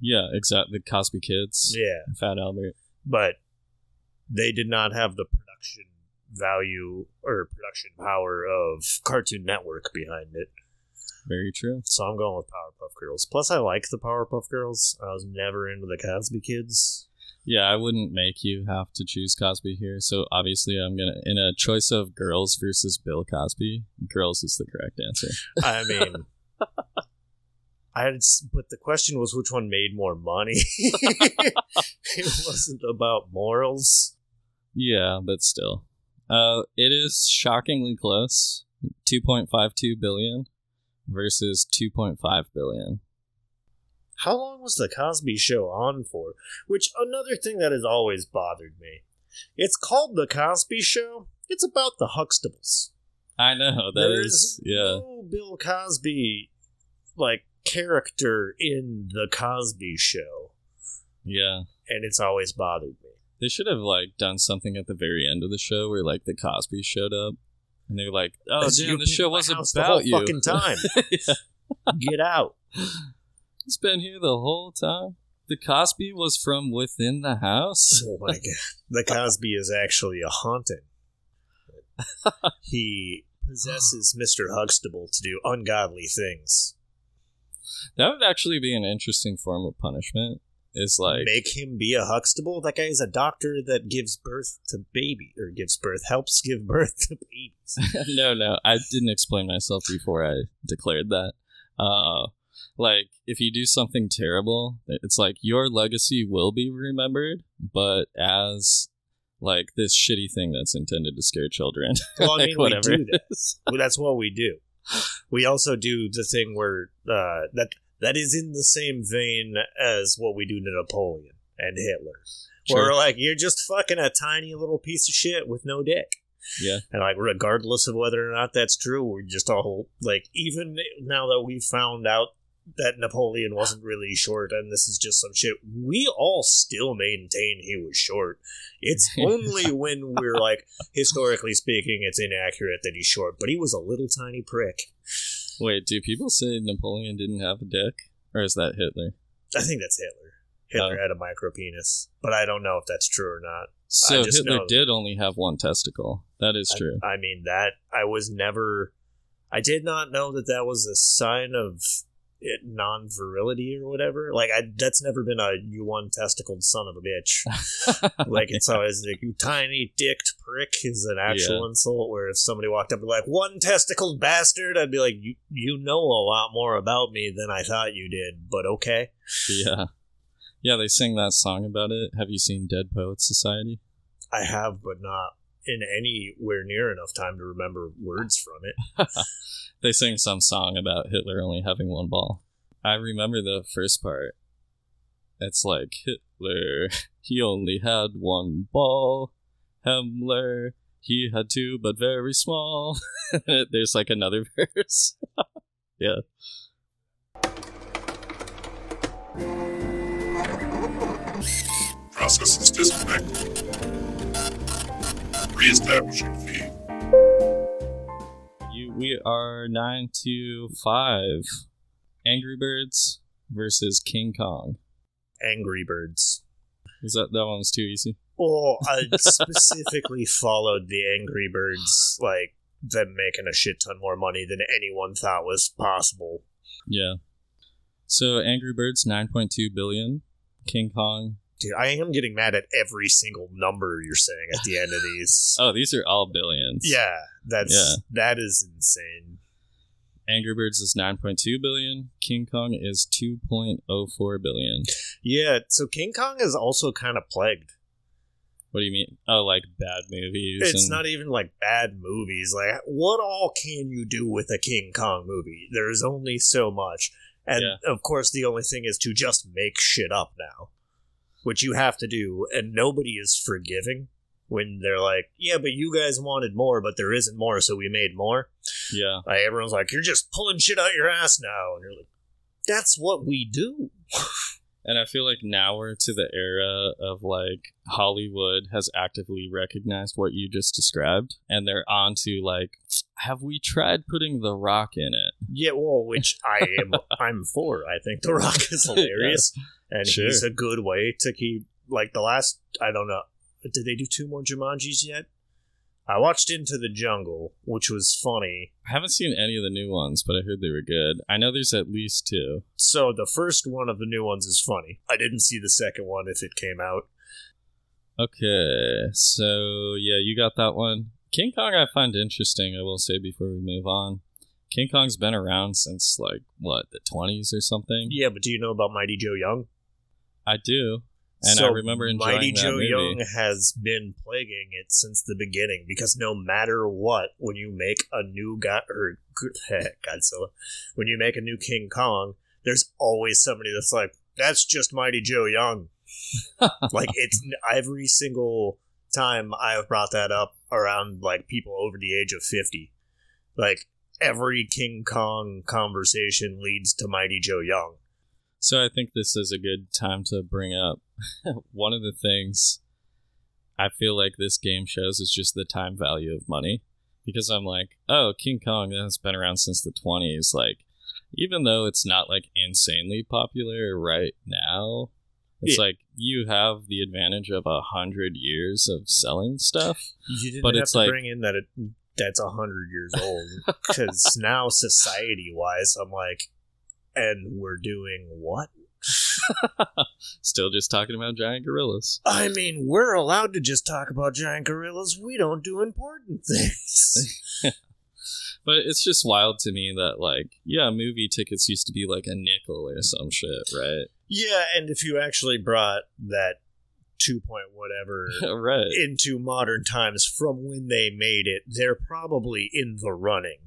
Yeah, exactly. The Cosby Kids. Yeah. Fat Albert. But they did not have the production value or production power of Cartoon Network behind it. Very true. So I'm going with Powerpuff Girls. Plus, I like the Powerpuff Girls. I was never into the Cosby Kids. Yeah, I wouldn't make you have to choose Cosby here. So obviously I'm going to, in a choice of girls versus Bill Cosby, girls is the correct answer. I mean, I but the question was which one made more money. It wasn't about morals. Yeah, but still. Uh, it is shockingly close. two point five two billion dollars versus two point five billion dollars. How long was The Cosby Show on for? Which, another thing that has always bothered me. It's called The Cosby Show. It's about the Huxtables. I know. That there is, is yeah. no Bill Cosby, like, character in The Cosby Show. Yeah. And it's always bothered me. They should have, like, done something at the very end of the show where, like, The Cosby showed up. And they were like, oh, That's damn, the show wasn't about you. The whole fucking time. Yeah. Get out. He's been here the whole time. The Cosby was from within the house. Oh my god. The Cosby is actually a haunting. He possesses Mister Huxtable to do ungodly things. That would actually be an interesting form of punishment. Is like make him be a Huxtable? That guy is a doctor that gives birth to baby or gives birth helps give birth to babies. no, no. I didn't explain myself before I declared that. Uh Like, if you do something terrible, it's like your legacy will be remembered, but as, like, this shitty thing that's intended to scare children. Well, I mean, like, whatever we do that. Well, that's what we do. We also do the thing where, uh, that that is in the same vein as what we do to Napoleon and Hitler. Where sure. We're like, you're just fucking a tiny little piece of shit with no dick. Yeah, and like regardless of whether or not that's true, we're just all like, even now that we've found out that Napoleon wasn't really short and this is just some shit, we all still maintain he was short. It's only when we're like, historically speaking, it's inaccurate that he's short, but he was a little tiny prick. Wait, do people say Napoleon didn't have a dick? Or is that Hitler? I think that's Hitler. Hitler oh. had a micro penis, but I don't know if that's true or not. So Hitler did only have one testicle. That is true. I, I mean, that I was never, I did not know that that was a sign of it, non-virility or whatever. Like, I, that's never been a you one-testicled son of a bitch. Like, it's always like, you tiny-dicked prick is an actual yeah. insult, where if somebody walked up and like, one-testicled bastard, I'd be like, you you know a lot more about me than I thought you did, but okay. Yeah. Yeah, they sing that song about it. Have you seen Dead Poets Society? I have, but not in anywhere near enough time to remember words from it. They sing some song about Hitler only having one ball. I remember the first part. It's like, Hitler, he only had one ball. Himmler, He had two, but very small. There's like another verse. Yeah. Process is disconnected. Reestablishing feed. You, we are nine to five. Angry Birds versus King Kong. Angry Birds. Is that that one was too easy? Oh, I specifically followed the Angry Birds, like them making a shit ton more money than anyone thought was possible. Yeah. So Angry Birds, nine point two billion. King Kong. Dude, I am getting mad at every single number you're saying at the end of these. Oh, these are all billions. Yeah, that's yeah. that is insane. Angry Birds is nine point two billion. King Kong is two point oh four billion. Yeah, so King Kong is also kind of plagued. What do you mean? Oh, like bad movies? It's and... not even like bad movies. Like, what all can you do with a King Kong movie? There's only so much. And, yeah. of course, the only thing is to just make shit up now, which you have to do. And nobody is forgiving when they're like, yeah, but you guys wanted more, but there isn't more, so we made more. Yeah. Like, everyone's like, you're just pulling shit out your ass now. And you're like, that's what we do. And I feel like now we're to the era of, like, Hollywood has actively recognized what you just described. And they're on to, like, have we tried putting The Rock in it? Yeah, well, which I am I'm for. I think The Rock is hilarious. Yeah. And sure. he's a good way to keep, like, the last, I don't know, did they do two more Jumanjis yet? I watched Into the Jungle, which was funny. I haven't seen any of the new ones, but I heard they were good. I know there's at least two. So the first one of the new ones is funny. I didn't see the second one if it came out. Okay, so yeah, you got that one. King Kong I find interesting, I will say, before we move on. King Kong's been around since, like, what, the twenties or something? Yeah, but do you know about Mighty Joe Young? I do. And so I remember enjoying Mighty Joe movie. Young has been plaguing it since the beginning, because no matter what, when you make a new God, or Godzilla, when you make a new King Kong, there's always somebody that's like, that's just Mighty Joe Young. Like, it's every single time I've brought that up around, like, people over the age of fifty. Like, every King Kong conversation leads to Mighty Joe Young. So I think this is a good time to bring up one of the things I feel like this game shows is just the time value of money. Because I'm like, oh, King Kong, that's been around since the twenties. Like, even though it's not, like, insanely popular right now, it's yeah. like you have the advantage of a hundred years of selling stuff. You didn't but have it's to like, bring in that it, that's a hundred years old. Because now, society-wise, I'm like... And we're doing what? Still just talking about giant gorillas. I mean, we're allowed to just talk about giant gorillas. We don't do important things. But it's just wild to me that, like, yeah, movie tickets used to be like a nickel or some shit, right? Yeah, and if you actually brought that two point whatever right. into modern times from when they made it, they're probably in the running.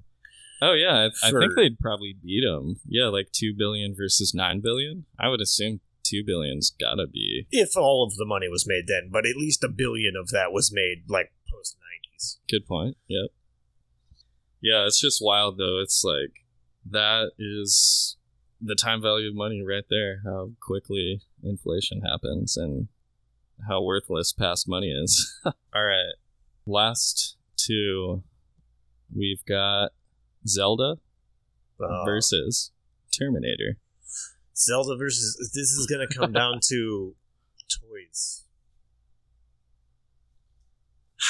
Oh, yeah. I, I think they'd probably beat them. Yeah, like two billion dollars versus nine billion dollars. I would assume two billion's got to be. If all of the money was made then, but at least a billion of that was made, like, post-nineties. Good point. Yep. Yeah, it's just wild, though. It's like, that is the time value of money right there, how quickly inflation happens and how worthless past money is. All right. Last two, we've got... Zelda uh, versus Terminator. Zelda versus... This is going to come down to toys.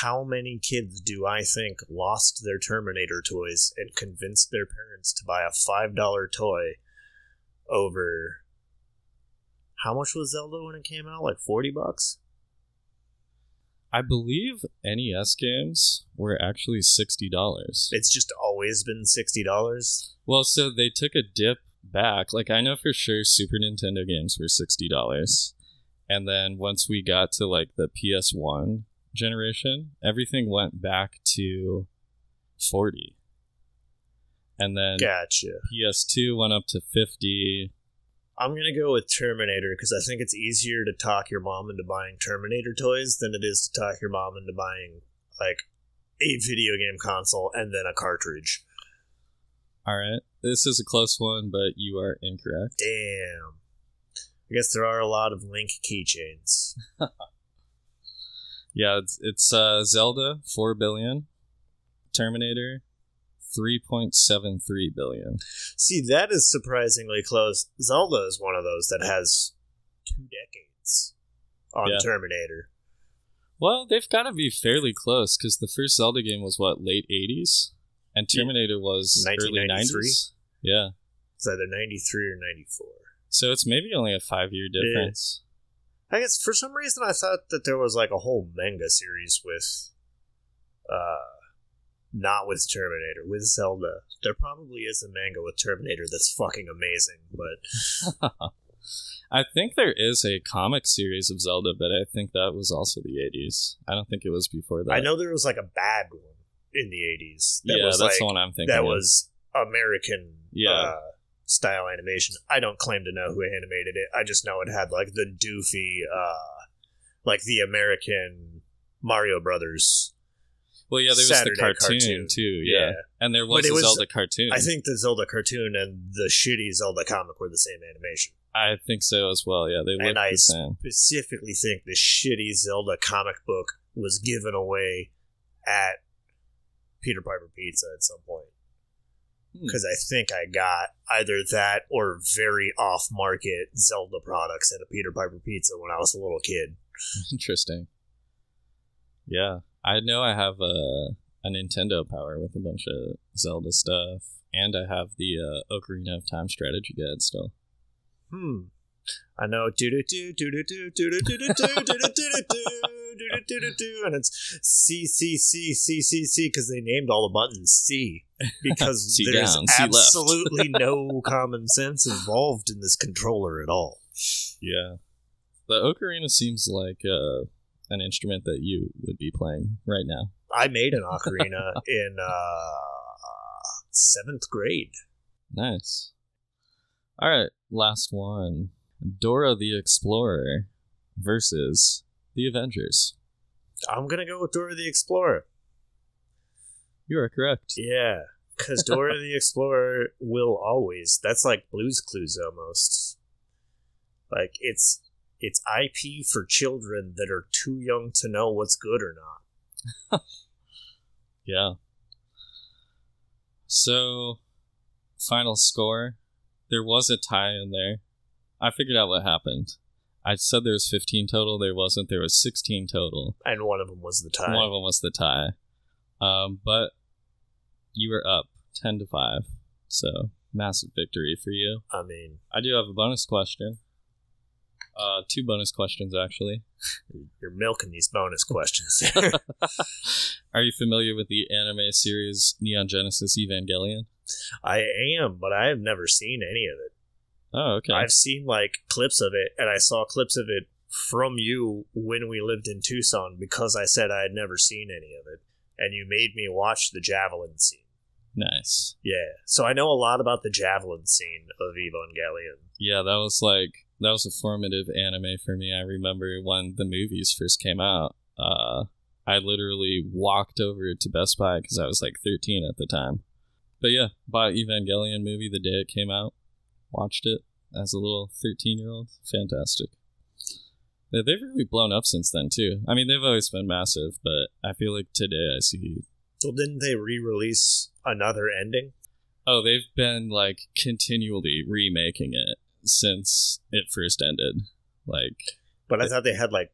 How many kids do I think lost their Terminator toys and convinced their parents to buy a five dollar toy over... How much was Zelda when it came out? Like forty bucks? I believe N E S games were actually sixty dollars. It's just always been sixty dollars? Well, so they took a dip back. Like, I know for sure Super Nintendo games were sixty dollars. And then once we got to, like, the P S one generation, everything went back to forty dollars. And then gotcha. P S two went up to fifty dollars. I'm going to go with Terminator because I think it's easier to talk your mom into buying Terminator toys than it is to talk your mom into buying, like, a video game console and then a cartridge. All right. This is a close one, but you are incorrect. Damn. I guess there are a lot of Link keychains. Yeah, it's, it's uh, Zelda, four billion. Terminator, three point seven three billion. See, that is surprisingly close. Zelda is one of those that has two decades on yeah. Terminator. Well, they've got to be fairly close, because the first Zelda game was, what, late eighties? And Terminator yeah. was early nineties? Yeah. It's either ninety-three or ninety-four. So it's maybe only a five-year difference. Yeah. I guess for some reason I thought that there was like a whole manga series with, uh, not with Terminator, with Zelda. There probably is a manga with Terminator that's fucking amazing, but... I think there is a comic series of Zelda, but I think that was also the eighties. I don't think it was before that. I know there was like a bad one in the eighties. That yeah, was that's like, the one I'm thinking That of. was American yeah. uh, style animation. I don't claim to know who animated it. I just know it had like the doofy, uh, like the American Mario Brothers. Well, yeah, there was Saturday the cartoon, cartoon. too. Yeah. yeah. And there was a was, Zelda cartoon. I think the Zelda cartoon and the shitty Zelda comic were the same animation. I think so as well, yeah. They look the same. And I specifically think the shitty Zelda comic book was given away at Peter Piper Pizza at some point. Because hmm. I think I got either that or very off-market Zelda products at a Peter Piper Pizza when I was a little kid. Interesting. Yeah. I know I have a, a Nintendo Power with a bunch of Zelda stuff, and I have the uh, Ocarina of Time strategy guide still. Hmm. I know. Do do do do do do do do do do do do do do do do do do, and it's C C C C C C because they named all the buttons C because there's absolutely no common sense involved in this controller at all. Yeah, the ocarina seems like uh, an instrument that you would be playing right now. I made an ocarina in uh, seventh grade. Nice. All right, last one. Dora the Explorer versus the Avengers. I'm going to go with Dora the Explorer. You are correct. Yeah, because Dora the Explorer will always... That's like Blue's Clues almost. Like, it's it's I P for children that are too young to know what's good or not. Yeah. So, final score... There was a tie in there. I figured out what happened. I said there was fifteen total. There wasn't. There was sixteen total. And one of them was the tie. One of them was the tie. Um, but you were up ten to five. So, massive victory for you. I mean... I do have a bonus question. Uh, two bonus questions, actually. You're milking these bonus questions. Are you familiar with the anime series Neon Genesis Evangelion? I am, but I have never seen any of it. Oh, okay. I've seen, like, clips of it, and I saw clips of it from you when we lived in Tucson because I said I had never seen any of it, and you made me watch the javelin scene. Nice. Yeah, so I know a lot about the javelin scene of Evangelion. Yeah, that was, like, that was a formative anime for me. I remember when the movies first came out, uh, I literally walked over to Best Buy because I was, like, thirteen at the time. But yeah, bought Evangelion movie the day it came out. Watched it as a little thirteen-year-old. Fantastic. They've really blown up since then, too. I mean, they've always been massive, but I feel like today I see... Well, didn't they re-release another ending? Oh, they've been, like, continually remaking it since it first ended. Like, But I it... thought they had, like,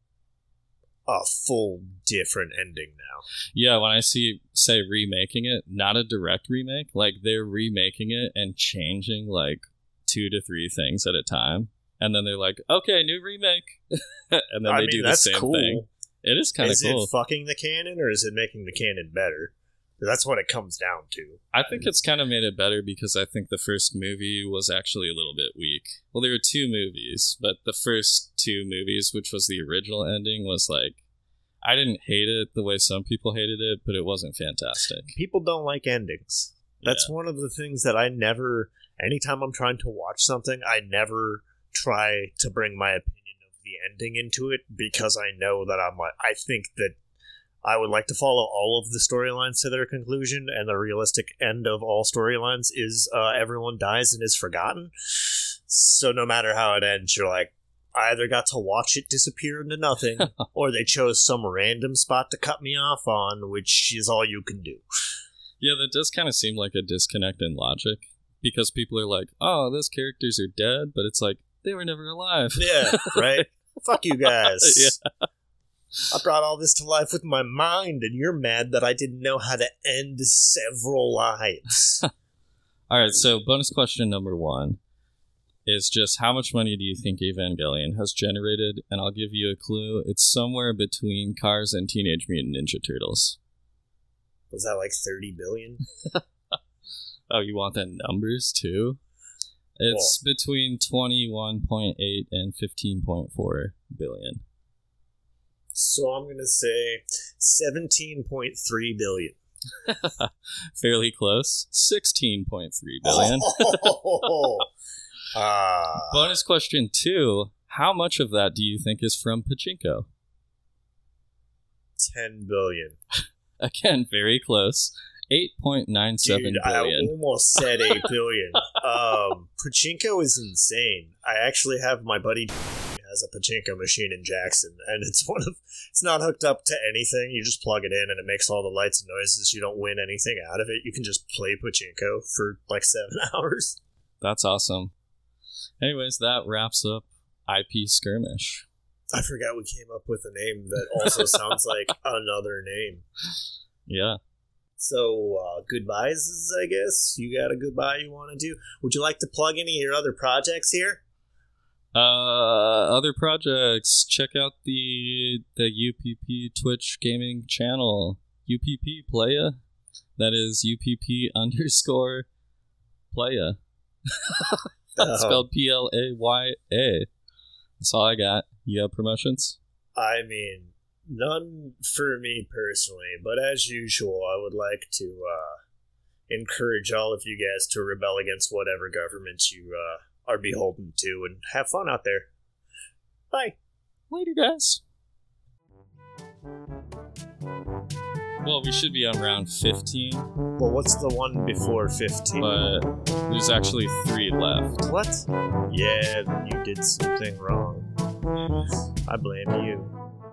a full different ending now. Yeah, when I see say remaking it, not a direct remake, like they're remaking it and changing like two to three things at a time, and then they're like, okay, new remake. And then I they mean, do the same cool. thing. It is kind of cool. Is it fucking the canon, or is it making the canon better? That's what it comes down to. I think it's kind of made it better because I think the first movie was actually a little bit weak. Well, there were two movies, but the first two movies, which was the original ending, was like, I didn't hate it the way some people hated it, but it wasn't fantastic. People don't like endings. That's yeah. one of the things that I never, anytime I'm trying to watch something, I never try to bring my opinion of the ending into it because I know that I'm like, I think that I would like to follow all of the storylines to their conclusion, and the realistic end of all storylines is uh, everyone dies and is forgotten. So no matter how it ends, you're like, I either got to watch it disappear into nothing, or they chose some random spot to cut me off on, which is all you can do. Yeah, that does kind of seem like a disconnect in logic, because people are like, oh, those characters are dead, but it's like, they were never alive. Yeah, right? Fuck you guys. Yeah. I brought all this to life with my mind, and you're mad that I didn't know how to end several lives. All right, so bonus question number one is just how much money do you think Evangelion has generated? And I'll give you a clue. It's somewhere between Cars and Teenage Mutant Ninja Turtles. Was that like thirty billion? Oh, you want the numbers too? It's well, between twenty-one point eight and fifteen point four billion. So I'm going to say seventeen point three billion. Fairly close. sixteen point three billion. Oh, uh, bonus question two. How much of that do you think is from Pachinko? ten billion. Again, very close. eight point nine seven billion. I almost said eight billion. um, Pachinko is insane. I actually have my buddy... has a pachinko machine in Jackson, and it's one of it's not hooked up to anything. You just plug it in and it makes all the lights and noises. You don't win anything out of it. You can just play pachinko for like seven hours. That's awesome. Anyways, that wraps up I P Skirmish. I forgot we came up with a name that also sounds like another name. Yeah. So, uh, goodbyes, I guess. You got a goodbye you want to do? Would you like to plug any of your other projects here? Uh, other projects, check out the the U P P Twitch gaming channel, U P P Playa. That is U P P underscore Playa. That's spelled P L A Y A. That's all I got. You got promotions? I mean, none for me personally, but as usual, I would like to uh, encourage all of you guys to rebel against whatever government you uh, are beholden to, and have fun out there. Bye. Later, guys. Well, we should be on round fifteen. Well, what's the one before fifteen? But there's actually three left. What? Yeah, you did something wrong. I blame you.